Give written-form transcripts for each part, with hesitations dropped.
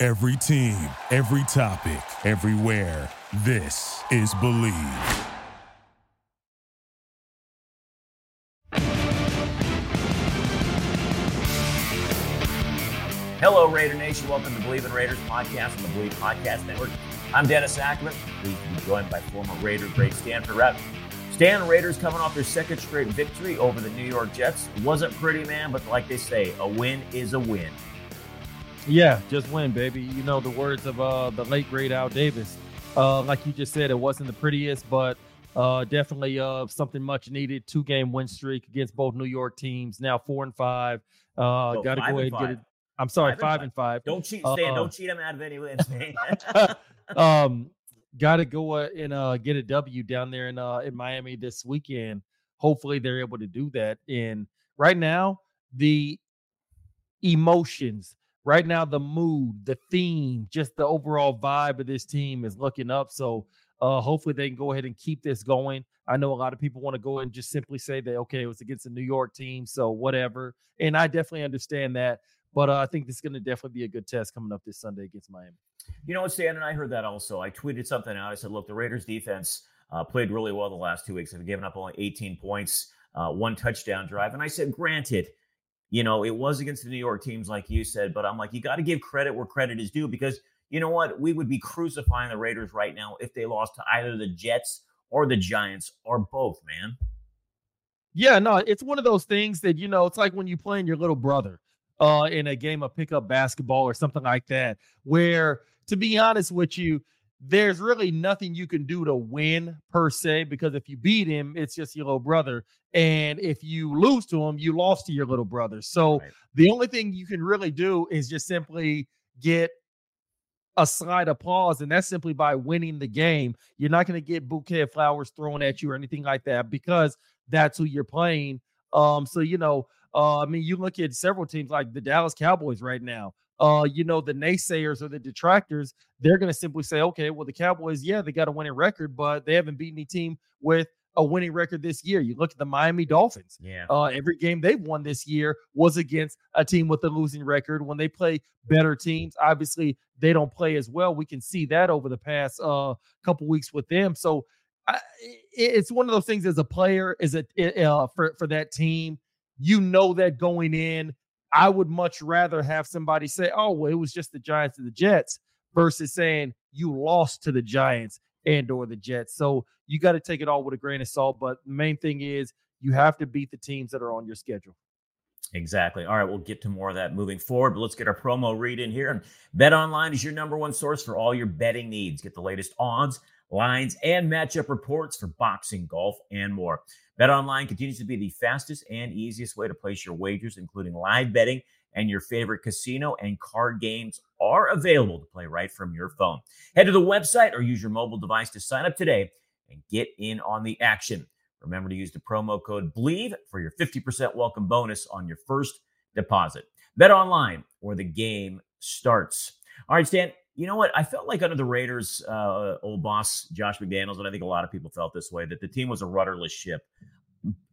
Every team, every topic, everywhere. This is Believe. Hello, Raider Nation. Welcome to Believe in Raiders podcast on the Believe Podcast Network. I'm Dennis Ackman. Pleased to be joined by former Raider great Stanford Routt. Raiders coming off their second straight victory over the New York Jets. It wasn't pretty, man, but like they say, a win is a win. Yeah, just win, baby. You know, the words of the late, great Al Davis. Like you just said, it wasn't the prettiest, but definitely something much needed. 2-game win streak against both New York teams. Now 4-5. Got to go ahead and get it. I'm sorry, 5-5. Don't cheat, Stan. Don't cheat him out of any wins, man. Got to go and get a W down there in Miami this weekend. Hopefully they're able to do that. And right now, the emotions. Right now, the mood, the theme, just the overall vibe of this team is looking up. So hopefully they can go ahead and keep this going. I know a lot of people want to go and just simply say that, okay, it was against the New York team, so whatever. And I definitely understand that. But I think this is going to definitely be a good test coming up this Sunday against Miami. You know what, Stan, and I heard that also. I tweeted something out. I said, look, the Raiders defense played really well the last 2 weeks. They've given up only 18 points, one touchdown drive. And I said, granted, you know, it was against the New York teams, like you said, but I'm like, you got to give credit where credit is due because, you know what, we would be crucifying the Raiders right now if they lost to either the Jets or the Giants or both, man. Yeah, no, it's one of those things that, you know, it's like when you're playing your little brother in a game of pickup basketball or something like that, where, to be honest with you, there's really nothing you can do to win per se, because if you beat him, it's just your little brother. And if you lose to him, you lost to your little brother. So The only thing you can really do is just simply get a slight applause. And that's simply by winning the game. You're not going to get bouquet of flowers thrown at you or anything like that, because that's who you're playing. So, you know, I mean, you look at several teams like the Dallas Cowboys right now. You know, the naysayers or the detractors, they're going to simply say, okay, well, the Cowboys, yeah, they got a winning record, but they haven't beaten any team with a winning record this year. You look at the Miami Dolphins. Yeah. Every game they've won this year was against a team with a losing record. When they play better teams, obviously they don't play as well. We can see that over the past couple weeks with them. So it's one of those things as a player, is for that team, you know that going in. I would much rather have somebody say, oh, well, it was just the Giants and the Jets, versus saying you lost to the Giants and or the Jets. So you got to take it all with a grain of salt. But the main thing is you have to beat the teams that are on your schedule. Exactly. All right, we'll get to more of that moving forward. But let's get our promo read in here. And BetOnline is your number one source for all your betting needs. Get the latest odds, lines, and matchup reports for boxing, golf, and more. BetOnline continues to be the fastest and easiest way to place your wagers, including live betting, and your favorite casino and card games are available to play right from your phone. Head to the website or use your mobile device to sign up today and get in on the action. Remember to use the promo code BLEAV for your 50% welcome bonus on your first deposit. BetOnline, where the game starts. All right, Stan. You know what? I felt like under the Raiders' old boss, Josh McDaniels, and I think a lot of people felt this way, that the team was a rudderless ship.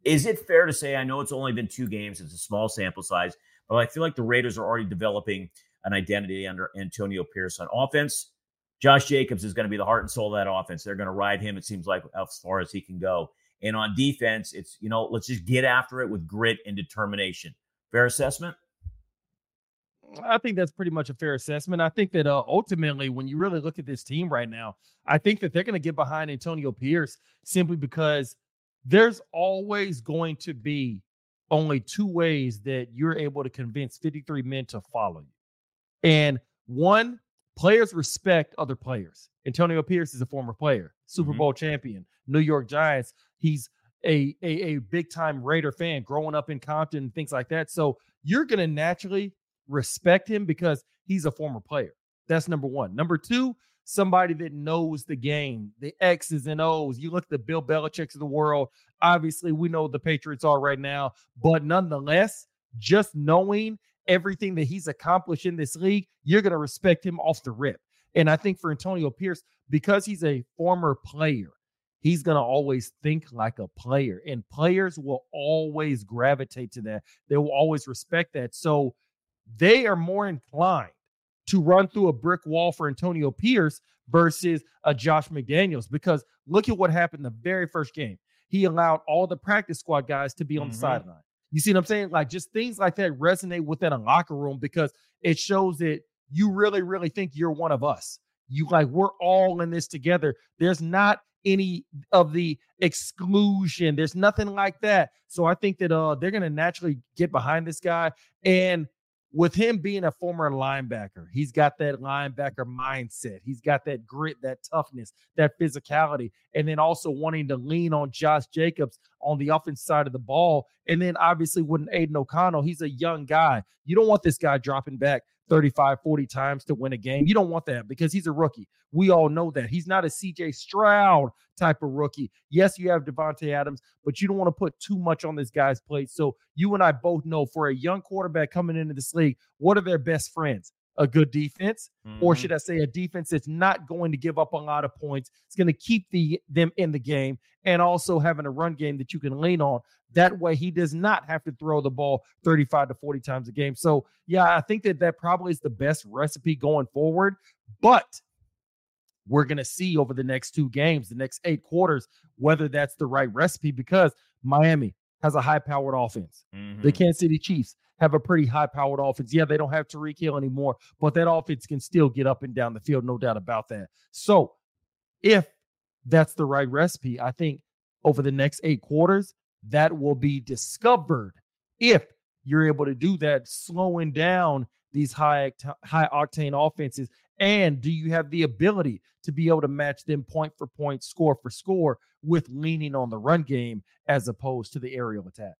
Is it fair to say, I know it's only been 2 games, it's a small sample size, but I feel like the Raiders are already developing an identity under Antonio Pierce on offense. Josh Jacobs is going to be the heart and soul of that offense. They're going to ride him, it seems like, as far as he can go. And on defense, it's, you know, let's just get after it with grit and determination. Fair assessment? I think that's pretty much a fair assessment. I think that ultimately, when you really look at this team right now, I think that they're going to get behind Antonio Pierce simply because there's always going to be only 2 ways that you're able to convince 53 men to follow you. And one, players respect other players. Antonio Pierce is a former player, Super Bowl champion, New York Giants. He's a big-time Raider fan growing up in Compton and things like that. So you're going to naturally respect him because he's a former player. That's number one. Number two, somebody that knows the game, the X's and O's. You look at the Bill Belichick's of the world. Obviously, we know what the Patriots are right now, but nonetheless, just knowing everything that he's accomplished in this league, you're going to respect him off the rip. And I think for Antonio Pierce, because he's a former player, he's going to always think like a player, and players will always gravitate to that. They will always respect that. So they are more inclined to run through a brick wall for Antonio Pierce versus a Josh McDaniels, because look at what happened the very first game. He allowed all the practice squad guys to be on the sideline. You see what I'm saying? Like, just things like that resonate within a locker room, because it shows that you really, really think you're one of us. You like, we're all in this together. There's not any of the exclusion. There's nothing like that. So I think that they're going to naturally get behind this guy. And with him being a former linebacker, he's got that linebacker mindset. He's got that grit, that toughness, that physicality, and then also wanting to lean on Josh Jacobs on the offense side of the ball. And then obviously with an Aiden O'Connell, he's a young guy. You don't want this guy dropping back 35, 40 times to win a game. You don't want that, because he's a rookie. We all know that. He's not a CJ Stroud type of rookie. Yes, you have Devontae Adams, but you don't want to put too much on this guy's plate. So you and I both know, for a young quarterback coming into this league, what are their best friends? A good defense, or should I say a defense that's not going to give up a lot of points. It's going to keep them in the game, and also having a run game that you can lean on. That way he does not have to throw the ball 35 to 40 times a game. So, yeah, I think that probably is the best recipe going forward. But we're going to see over the next two games, the next 8 quarters, whether that's the right recipe, because Miami has a high-powered offense. The Kansas City Chiefs have a pretty high-powered offense. Yeah, they don't have Tariq Hill anymore, but that offense can still get up and down the field, no doubt about that. So if that's the right recipe, I think over the next 8 quarters, that will be discovered if you're able to do that, slowing down these high-octane offenses. And do you have the ability to be able to match them point for point, score for score, with leaning on the run game as opposed to the aerial attack?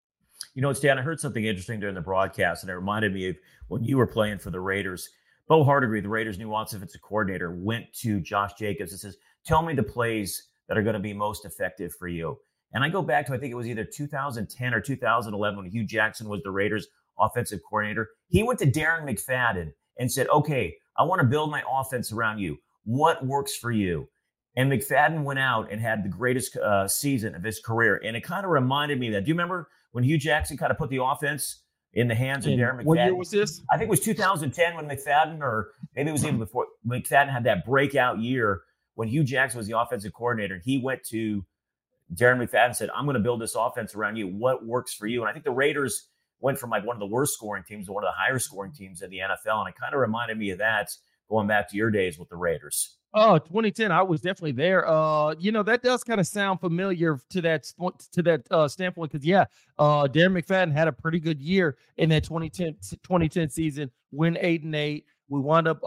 You know, Stan, I heard something interesting during the broadcast, and it reminded me of when you were playing for the Raiders. Bo Hardegree, the Raiders' new offensive coordinator, went to Josh Jacobs and says, tell me the plays that are going to be most effective for you. And I go back to, I think it was either 2010 or 2011 when Hugh Jackson was the Raiders' offensive coordinator. He went to Darren McFadden and said, okay, I want to build my offense around you. What works for you? And McFadden went out and had the greatest season of his career. And it kind of reminded me of that. Do you remember when Hugh Jackson kind of put the offense in the hands of Darren McFadden? What year was this? I think it was 2010 when McFadden, or maybe it was even before, McFadden had that breakout year when Hugh Jackson was the offensive coordinator. He went to Darren McFadden and said, I'm going to build this offense around you. What works for you? And I think the Raiders went from like one of the worst scoring teams to one of the higher scoring teams in the NFL. And it kind of reminded me of that going back to your days with the Raiders. Oh, 2010, I was definitely there. You know, that does kind of sound familiar to that standpoint, because, Darren McFadden had a pretty good year in that 2010 season, win 8-8. We wound up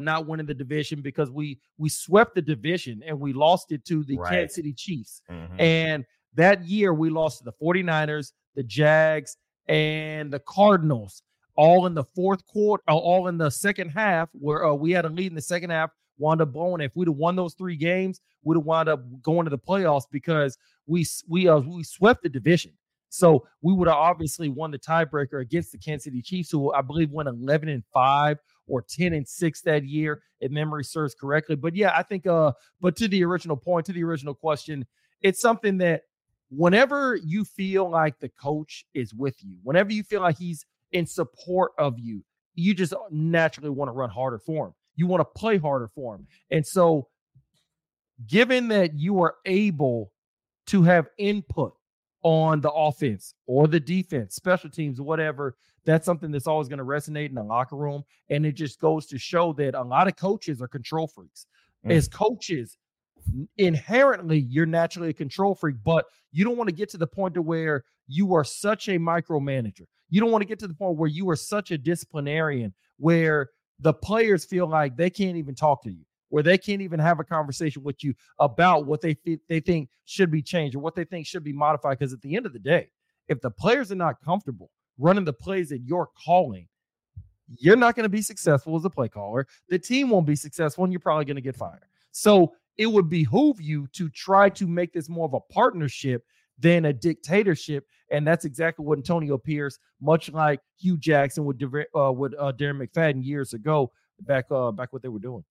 not winning the division because we swept the division and we lost it to the Kansas City Chiefs. And that year we lost to the 49ers, the Jags, and the Cardinals, all in the fourth quarter, all in the second half, where we had a lead in the second half, wound up blowing it. If we'd have won those three games, we'd have wound up going to the playoffs, because we swept the division. So we would have obviously won the tiebreaker against the Kansas City Chiefs, who I believe went 11-5 or 10-6 that year, if memory serves correctly. But yeah, I think, but to the original point, to the original question, it's something that whenever you feel like the coach is with you, whenever you feel like he's in support of you, you just naturally want to run harder for him. You want to play harder for him. And so given that you are able to have input on the offense or the defense, special teams, whatever, that's something that's always going to resonate in the locker room. And it just goes to show that a lot of coaches are control freaks. As coaches, inherently, you're naturally a control freak, but you don't want to get to the point to where you are such a micromanager. You don't want to get to the point where you are such a disciplinarian, where the players feel like they can't even talk to you, where they can't even have a conversation with you about what they think should be changed or what they think should be modified. Because at the end of the day, if the players are not comfortable running the plays that you're calling, you're not going to be successful as a play caller. The team won't be successful, and you're probably going to get fired. So it would behoove you to try to make this more of a partnership than a dictatorship. And that's exactly what Antonio Pierce, much like Hugh Jackson with Darren McFadden years ago, back what they were doing.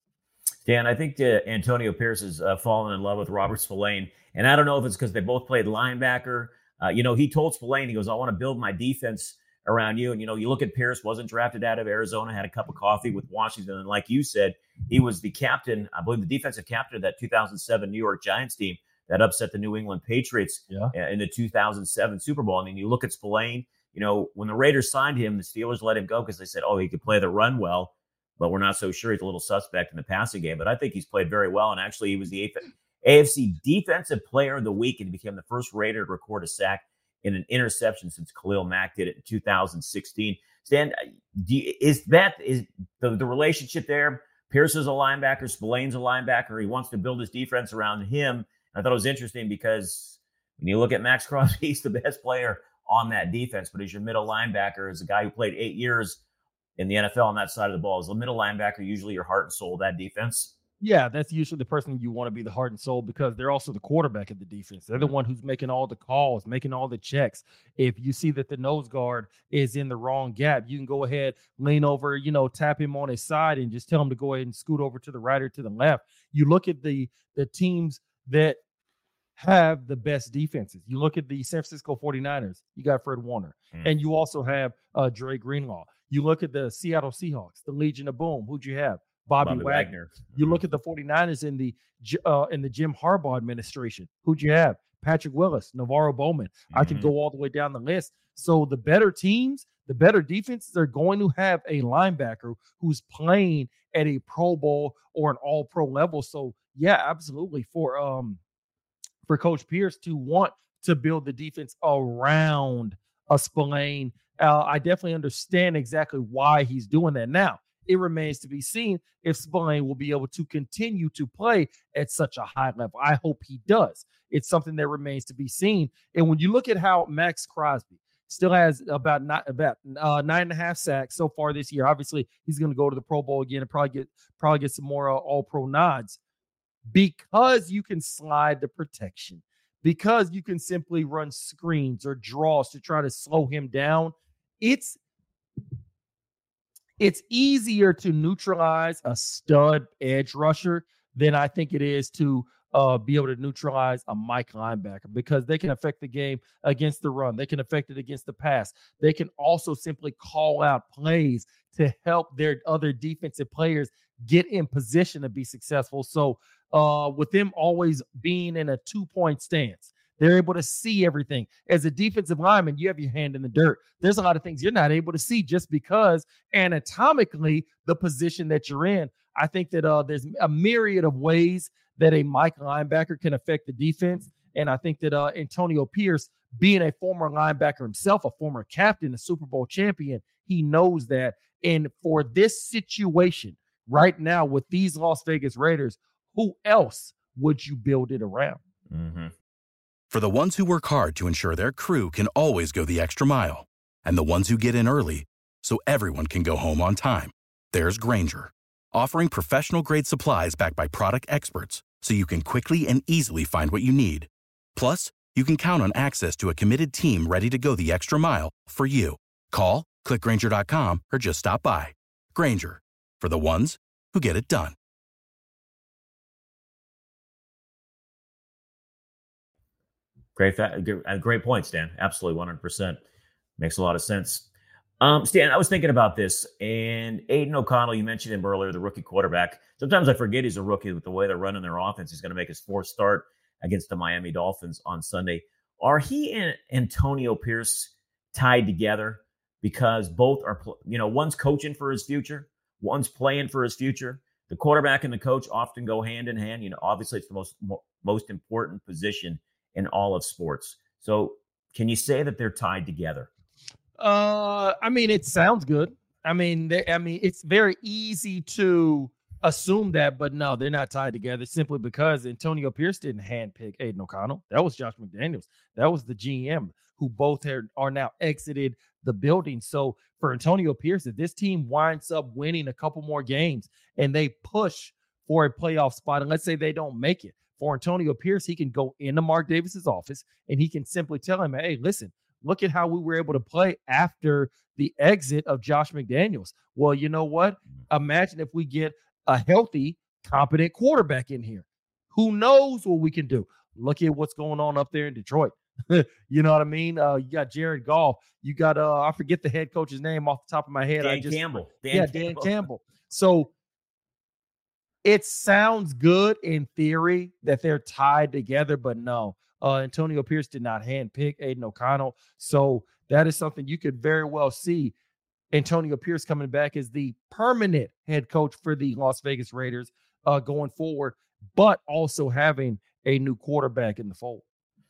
Dan, I think Antonio Pierce has fallen in love with Robert Spillane. And I don't know if it's because they both played linebacker. He told Spillane, he goes, I want to build my defense around you. And, you look at Pierce, wasn't drafted out of Arizona, had a cup of coffee with Washington. And like you said, he was the captain, I believe the defensive captain of that 2007 New York Giants team that upset the New England Patriots in the 2007 Super Bowl. And then you look at Spillane, when the Raiders signed him, the Steelers let him go because they said, oh, he could play the run well, but we're not so sure. He's a little suspect in the passing game. But I think he's played very well. And actually, he was the AFC Defensive Player of the Week, and became the first Raider to record a sack in an interception since Khalil Mack did it in 2016. Stan, is the relationship there? Pierce is a linebacker. Spillane's a linebacker. He wants to build his defense around him. I thought it was interesting because when you look at Max Crosby, he's the best player on that defense, but he's your middle linebacker, is a guy who played 8 years in the NFL on that side of the ball. Is the middle linebacker usually your heart and soul of that defense? Yeah, that's usually the person you want to be the heart and soul, because they're also the quarterback of the defense. They're the one who's making all the calls, making all the checks. If you see that the nose guard is in the wrong gap, you can go ahead, lean over, tap him on his side and just tell him to go ahead and scoot over to the right or to the left. You look at the teams that have the best defenses. You look at the San Francisco 49ers, you got Fred Warner, and you also have Dre Greenlaw. You look at the Seattle Seahawks, the Legion of Boom. Who'd you have? Bobby Wagner. You look at the 49ers in the Jim Harbaugh administration. Who'd you have? Patrick Willis, Navarro Bowman. I could go all the way down the list. So the better teams, the better defenses are going to have a linebacker who's playing at a Pro Bowl or an all-pro level. So yeah, absolutely. For Coach Pierce to want to build the defense around a Spillane, I definitely understand exactly why he's doing that. Now, it remains to be seen if Spillane will be able to continue to play at such a high level. I hope he does. It's something that remains to be seen. And when you look at how Max Crosby still has about 9.5 sacks so far this year, obviously he's going to go to the Pro Bowl again and probably get some more all-pro nods. Because you can slide the protection, because you can simply run screens or draws to try to slow him down, it's easier to neutralize a stud edge rusher than I think it is to be able to neutralize a Mike linebacker, because they can affect the game against the run. They can affect it against the pass. They can also simply call out plays to help their other defensive players get in position to be successful. So with them always being in a two-point stance, they're able to see everything. As a defensive lineman, you have your hand in the dirt. There's a lot of things you're not able to see just because anatomically the position that you're in. I think that there's a myriad of ways that a Mike linebacker can affect the defense. And I think that Antonio Pierce, being a former linebacker himself, a former captain, a Super Bowl champion, he knows that. And for this situation right now with these Las Vegas Raiders, who else would you build it around? Mm-hmm. For the ones who work hard to ensure their crew can always go the extra mile, and the ones who get in early so everyone can go home on time, there's Grainger, offering professional-grade supplies backed by product experts so you can quickly and easily find what you need. Plus, you can count on access to a committed team ready to go the extra mile for you. Call, click Grainger.com, or just stop by. Grainger, for the ones who get it done. Great point, Stan. Absolutely, 100%. Makes a lot of sense. Stan, I was thinking about this, and Aiden O'Connell, you mentioned him earlier, the rookie quarterback. Sometimes I forget he's a rookie with the way they're running their offense. He's going to make his fourth start against the Miami Dolphins on Sunday. Are he and Antonio Pierce tied together? Because both are, one's coaching for his future, one's playing for his future. The quarterback and the coach often go hand in hand. Obviously it's the most important position in all of sports. So can you say that they're tied together? It sounds good. It's very easy to assume that, but no, they're not tied together simply because Antonio Pierce didn't handpick Aiden O'Connell. That was Josh McDaniels. That was the GM, who both are now exited the building. So for Antonio Pierce, if this team winds up winning a couple more games and they push for a playoff spot, and let's say they don't make it, for Antonio Pierce, he can go into Mark Davis's office and he can simply tell him, hey, listen, look at how we were able to play after the exit of Josh McDaniels. Well, you know what? Imagine if we get a healthy, competent quarterback in here. Who knows what we can do? Look at what's going on up there in Detroit. You know what I mean? You got Jared Goff. You got, I forget the head coach's name off the top of my head. Dan Campbell. So it sounds good in theory that they're tied together, but no. Antonio Pierce did not handpick Aiden O'Connell. So that is something you could very well see. Antonio Pierce coming back as the permanent head coach for the Las Vegas Raiders going forward, but also having a new quarterback in the fold.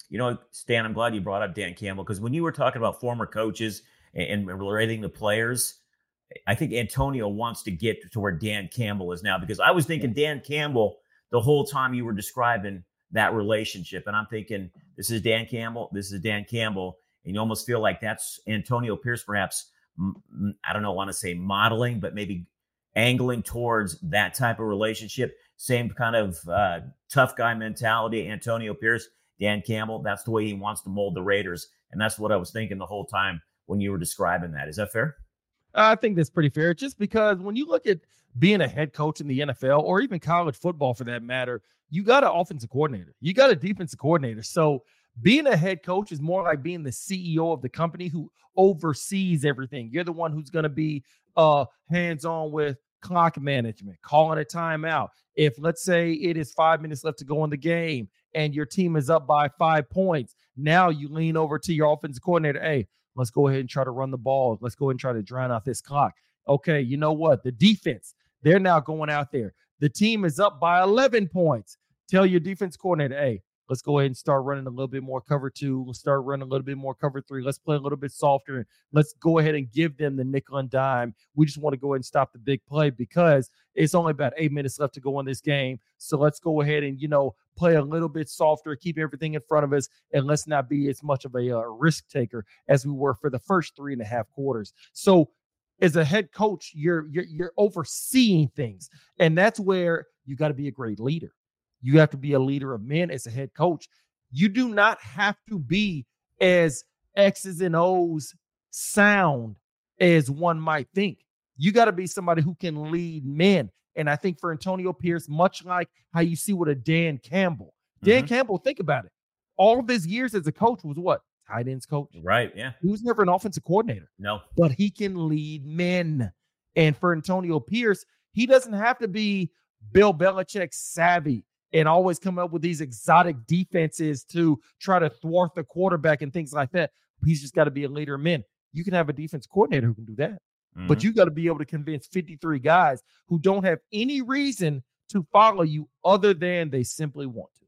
You know, Stan, I'm glad you brought up Dan Campbell, because when you were talking about former coaches and relating to players, I think Antonio wants to get to where Dan Campbell is now, because I was thinking Dan Campbell the whole time you were describing that relationship. And I'm thinking, this is Dan Campbell. And you almost feel like that's Antonio Pierce perhaps, I don't know, want to say modeling, but maybe angling towards that type of relationship. Same kind of tough guy mentality, Antonio Pierce, Dan Campbell. That's the way he wants to mold the Raiders. And that's what I was thinking the whole time when you were describing that. Is that fair? I think that's pretty fair, just because when you look at being a head coach in the NFL or even college football for that matter, you got an offensive coordinator. You got a defensive coordinator. So being a head coach is more like being the CEO of the company who oversees everything. You're the one who's going to be hands-on with clock management, calling a timeout. If, let's say, it is 5 minutes left to go in the game and your team is up by 5 points, now you lean over to your offensive coordinator. Hey, let's go ahead and try to run the ball. Let's go ahead and try to drown out this clock. Okay, you know what? The defense, they're now going out there. The team is up by 11 points. Tell your defense coordinator, hey, let's go ahead and start running a little bit more cover two. Let's start running a little bit more cover three. Let's play a little bit softer. And let's go ahead and give them the nickel and dime. We just want to go ahead and stop the big play because it's only about 8 minutes left to go in this game. So let's go ahead and, you know, play a little bit softer, keep everything in front of us, and let's not be as much of a risk taker as we were for the first 3.5 quarters. So as a head coach, you're overseeing things, and that's where you got to be a great leader. You have to be a leader of men as a head coach. You do not have to be as X's and O's sound as one might think. You got to be somebody who can lead men. And I think for Antonio Pierce, much like how you see with a Dan Campbell. Dan Campbell, think about it. All of his years as a coach was what? Tight ends coach. Right, yeah. He was never an offensive coordinator. No. But he can lead men. And for Antonio Pierce, he doesn't have to be Bill Belichick savvy and always come up with these exotic defenses to try to thwart the quarterback and things like that. He's just got to be a leader of men. You can have a defense coordinator who can do that. Mm-hmm. But you got to be able to convince 53 guys who don't have any reason to follow you other than they simply want to.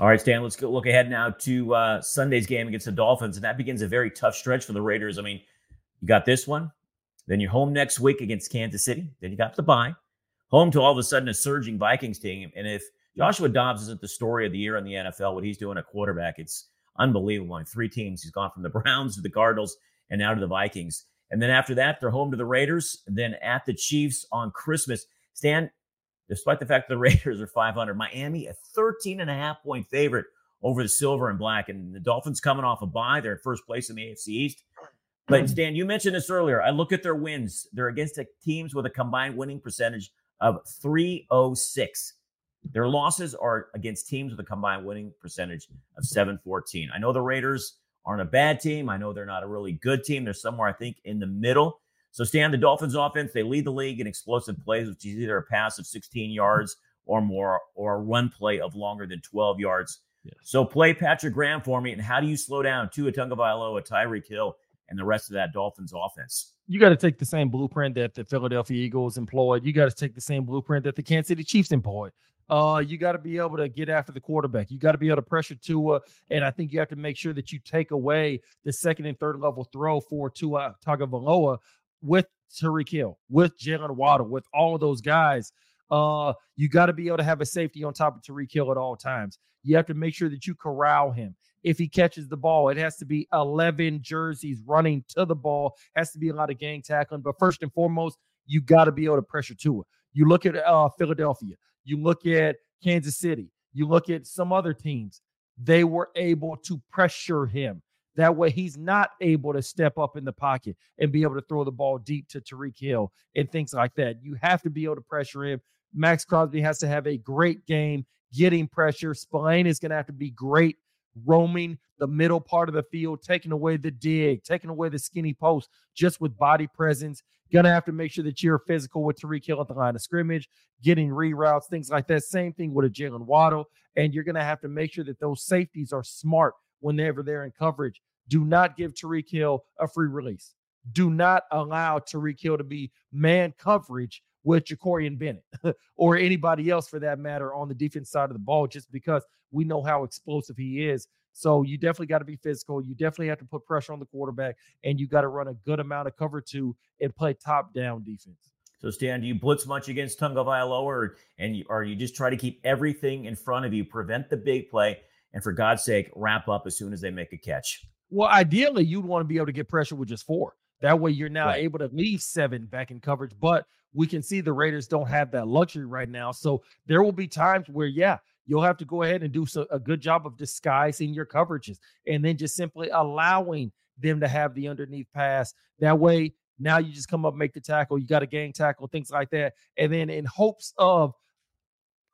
All right, Stan, let's go look ahead now to Sunday's game against the Dolphins. And that begins a very tough stretch for the Raiders. I mean, you got this one. Then you're home next week against Kansas City. Then you got the bye. Home to all of a sudden a surging Vikings team. And if Joshua Dobbs isn't the story of the year in the NFL, what he's doing at quarterback, it's unbelievable. On three teams, he's gone from the Browns to the Cardinals and now to the Vikings. And then after that, they're home to the Raiders, then at the Chiefs on Christmas. Stan, despite the fact that the Raiders are 500, Miami a 13.5-point favorite over the Silver and Black. And the Dolphins coming off a bye. They're in first place in the AFC East. But, Stan, you mentioned this earlier. I look at their wins. They're against the teams with a combined winning percentage of 306. Their losses are against teams with a combined winning percentage of 714. I know the Raiders aren't a bad team. I know they're not a really good team. They're somewhere, I think, in the middle. So, Stan, the Dolphins offense, they lead the league in explosive plays, which is either a pass of 16 yards or more, or a run play of longer than 12 yards. Yes. So play Patrick Graham for me, and how do you slow down Tua Tagovailoa, Tariq Hill, and the rest of that Dolphins offense? You got to take the same blueprint that the Philadelphia Eagles employed. You got to take the same blueprint that the Kansas City Chiefs employed. You got to be able to get after the quarterback. You got to be able to pressure Tua, and I think you have to make sure that you take away the second and third level throw for Tua Tagovailoa with Tariq Hill, with Jalen Waddle, with all of those guys. You got to be able to have a safety on top of Tariq Hill at all times. You have to make sure that you corral him. If he catches the ball, it has to be 11 jerseys running to the ball. Has to be a lot of gang tackling. But first and foremost, you got to be able to pressure Tua. You look at Philadelphia. You look at Kansas City. You look at some other teams. They were able to pressure him. That way he's not able to step up in the pocket and be able to throw the ball deep to Tariq Hill and things like that. You have to be able to pressure him. Max Crosby has to have a great game getting pressure. Spillane is going to have to be great roaming the middle part of the field, taking away the dig, taking away the skinny post, just with body presence. Going to have to make sure that you're physical with Tariq Hill at the line of scrimmage, getting reroutes, things like that. Same thing with a Jalen Waddle. And you're going to have to make sure that those safeties are smart whenever they're in coverage. Do not give Tariq Hill a free release. Do not allow Tariq Hill to be man coverage with Ja'Cory Bennett or anybody else for that matter on the defense side of the ball, just because we know how explosive he is. So you definitely got to be physical. You definitely have to put pressure on the quarterback, and you got to run a good amount of cover two and play top-down defense. So, Stan, do you blitz much against Tagovailoa, or you just try to keep everything in front of you, prevent the big play, and for God's sake, wrap up as soon as they make a catch? Well, ideally, you'd want to be able to get pressure with just four. That way you're now able to leave seven back in coverage, but we can see the Raiders don't have that luxury right now. So there will be times where, you'll have to go ahead and do a good job of disguising your coverages and then just simply allowing them to have the underneath pass. That way now you just come up, make the tackle. You got a gang tackle, things like that. And then in hopes of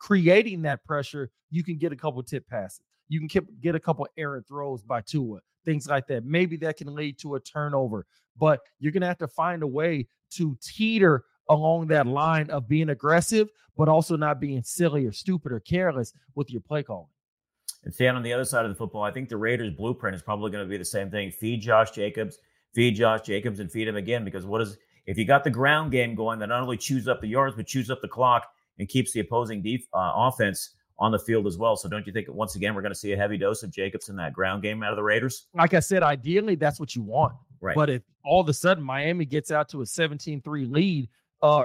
creating that pressure, you can get a couple tip passes. You can get a couple errant throws by Tua, things like that. Maybe that can lead to a turnover, but you're going to have to find a way to teeter along that line of being aggressive, but also not being silly or stupid or careless with your play calling. And Stan, on the other side of the football, I think the Raiders' blueprint is probably going to be the same thing. Feed Josh Jacobs, and feed him again, because if you got the ground game going, that not only chews up the yards, but chews up the clock and keeps the opposing offense on the field as well. So don't you think, once again, we're going to see a heavy dose of Jacobs in that ground game out of the Raiders? Like I said, ideally, that's what you want. Right. But if all of a sudden Miami gets out to a 17-3 lead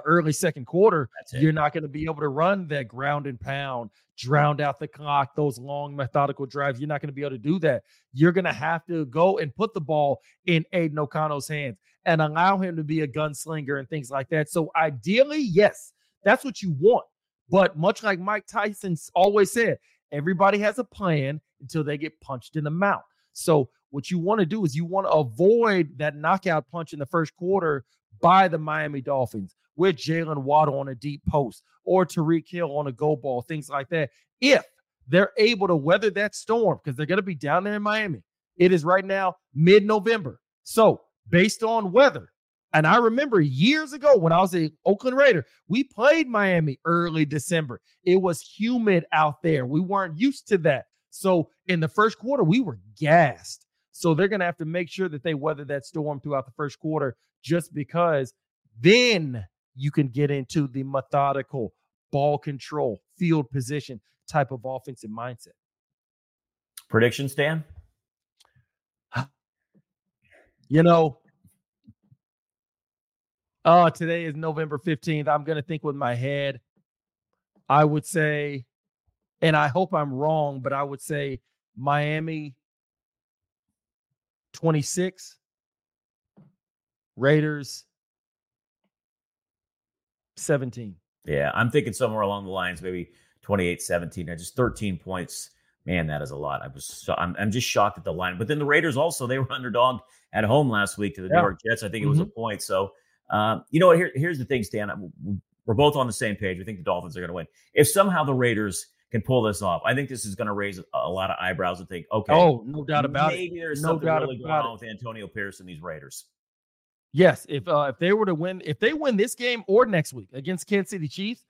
early second quarter, you're not going to be able to run that ground and pound, drown out the clock, those long methodical drives. You're not going to be able to do that. You're going to have to go and put the ball in Aiden O'Connell's hands and allow him to be a gunslinger and things like that. So ideally, yes, that's what you want. But much like Mike Tyson always said, everybody has a plan until they get punched in the mouth. So what you want to do is you want to avoid that knockout punch in the first quarter by the Miami Dolphins with Jalen Waddle on a deep post or Tariq Hill on a go ball, things like that. If they're able to weather that storm, because they're going to be down there in Miami. It is right now mid-November. So based on weather, and I remember years ago when I was an Oakland Raider, we played Miami early December. It was humid out there. We weren't used to that. So in the first quarter, we were gassed. So they're going to have to make sure that they weather that storm throughout the first quarter, just because then you can get into the methodical ball control, field position type of offensive mindset. Prediction, Stan? Today is November 15th. I'm going to think with my head. I would say, and I hope I'm wrong, but I would say Miami 26, Raiders 17. Yeah, I'm thinking somewhere along the lines, maybe 28-17. I just 13 points. Man, that is a lot. I'm just shocked at the line. But then the Raiders also, they were underdog at home last week to the New York Jets. I think it was a point. So, here's the thing, Stan. We're both on the same page. We think the Dolphins are going to win. If somehow the Raiders can pull this off, I think this is going to raise a lot of eyebrows and think, okay. Oh, no doubt about it. Maybe there's something really going on with Antonio Pierce and these Raiders. Yes, if they were to win, if they win this game or next week against Kansas City Chiefs,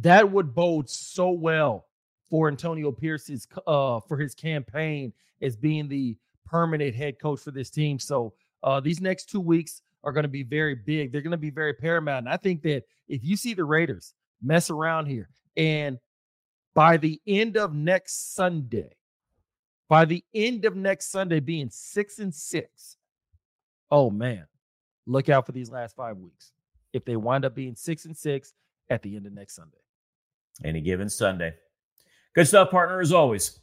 that would bode so well for Antonio Pierce's for his campaign as being the permanent head coach for this team. So these next 2 weeks are going to be very big. They're going to be very paramount. And I think that if you see the Raiders mess around here, and by the end of next Sunday being 6-6, oh man, look out for these last 5 weeks. If they wind up being 6-6 at the end of next Sunday. Any given Sunday. Good stuff, partner, as always.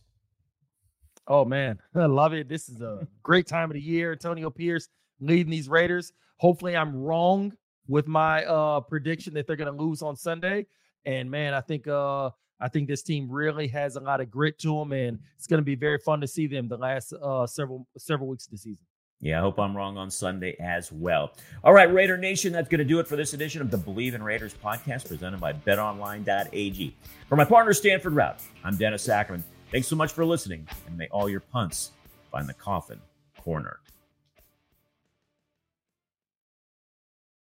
Oh, man, I love it. This is a great time of the year. Antonio Pierce leading these Raiders. Hopefully I'm wrong with my prediction that they're going to lose on Sunday. And, man, I think this team really has a lot of grit to them, and it's going to be very fun to see them the last several weeks of the season. Yeah, I hope I'm wrong on Sunday as well. All right, Raider Nation, that's going to do it for this edition of the Believe in Raiders podcast presented by BetOnline.ag. For my partner, Stanford Routt, I'm Dennis Ackman. Thanks so much for listening, and may all your punts find the coffin corner.